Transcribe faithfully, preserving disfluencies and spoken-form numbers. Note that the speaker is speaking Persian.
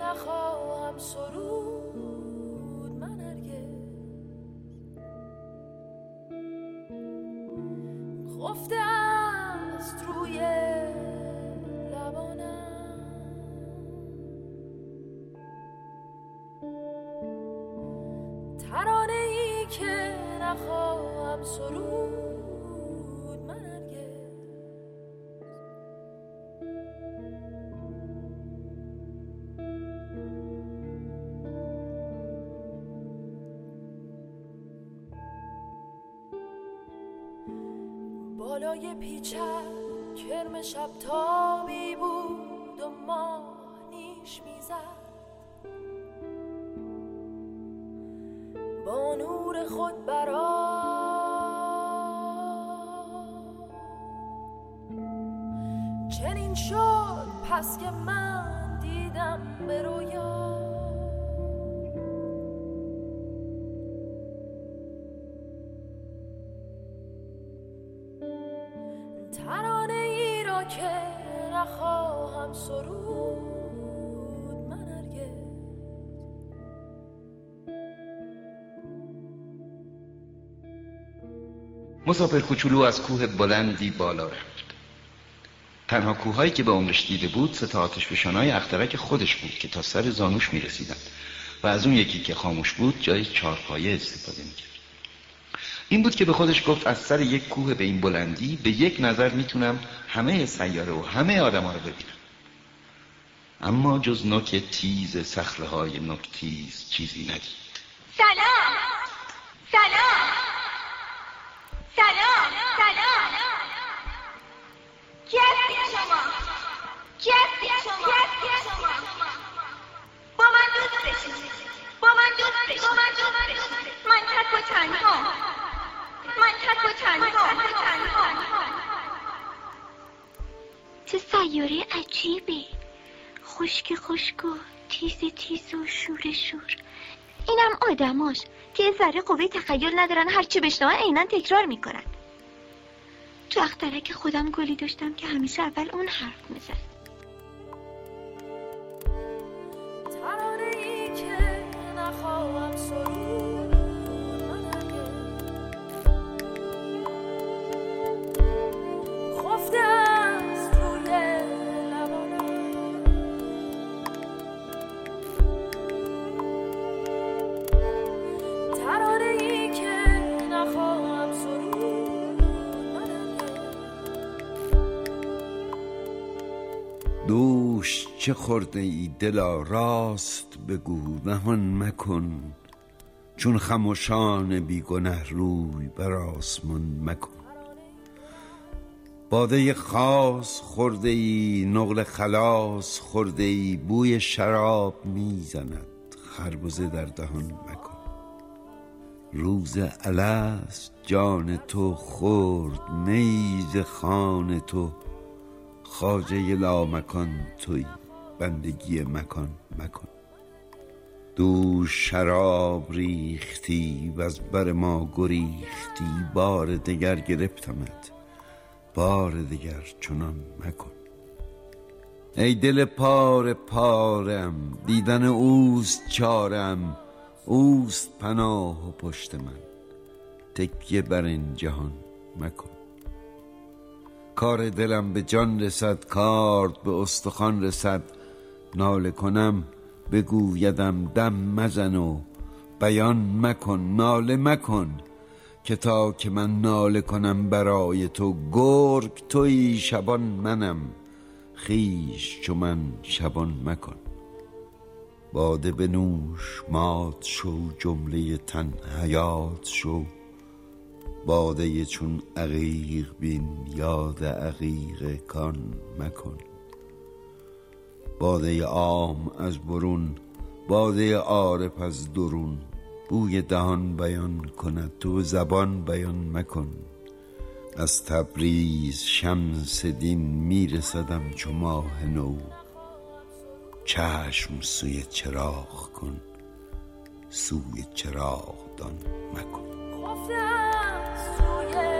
نخواهم سرود من هرگز، خفته است روی لبانم ترانه ای که نخواهم سرود من هرگز. بالای پیچک کرم شب تابی بود و ماه نیش میزد، با نور خود برآ. چنین شد پس که من دیدم به رویا، ترانه ای را که نخواهم سرود من هرگز. مسافر کوچولو از کوه بلندی بالا رفت. تنها کوههایی که به عمرش دیده بود سه آتش فشان‌های اخترک خودش بود که تا سر زانوش می‌رسیدند و از اون یکی که خاموش بود جای چارپایه استفاده می‌کرد. این بود که به خودش گفت از سر یک کوه به این بلندی به یک نظر میتونم همه سیاره و همه آدم‌ها رو ببینم، اما جز نوک تیز صخره‌های نوک تیز چیزی ندید. سلام سلام سلام سلام، کی هستی شما؟ کی هستی شما؟ کی هستی شما؟ با من دوست بشید، با من دوست بشید، با من دوست بشید. من تک و تنها، من تک و تنها. چه سیاره عجیبی، خشک خشک و تیز تیز و شور شور. اینم آدماش که ذره قوه تخیل ندارن، هرچی بشنون عیناً تکرار میکنن. تو اخترک خودم گلی داشتم که همیشه اول اون حرف میزد. دوش چه خورده ای دلا راست بگو، نهان مکن، چون خموشان بیگنه روی بر آسمان مکن. باده خاص خورده ای، نقل خلاص خورده ای، بوی شراب میزند، خربزه در دهان مکن. روز الست جان تو خورد، میز خان تو خواجه لامکان توی، بندگی مکان مکن. دو شراب ریختی و از بر ما گریختی، بار دگر گرفتمت، بار دگر چنان مکن. ای دل پاره پارم، دیدن اوست چارم، اوست پناه و پشت من، تکیه بر این جهان مکن. کار دلم به جان رسد، کارد به استخوان رسد، ناله کنم بگویدم دم مزن و بیان مکن. ناله مکن که تا که من ناله کنم برای تو، گرگ توی شبان منم، خیش چو من شبان مکن. باده بنوش مات شو، جمله تن حیات شو. باده چون عقیق بین، یاد عقیق کان مکن. باده عام از برون، باده عارف از درون. بوی دهان بیان کند، تو زبان بیان مکن. از تبریز شمس دین میرسدم چو ماه نو. چشم سوی چراغ کن، سوی چراغ دان مکن.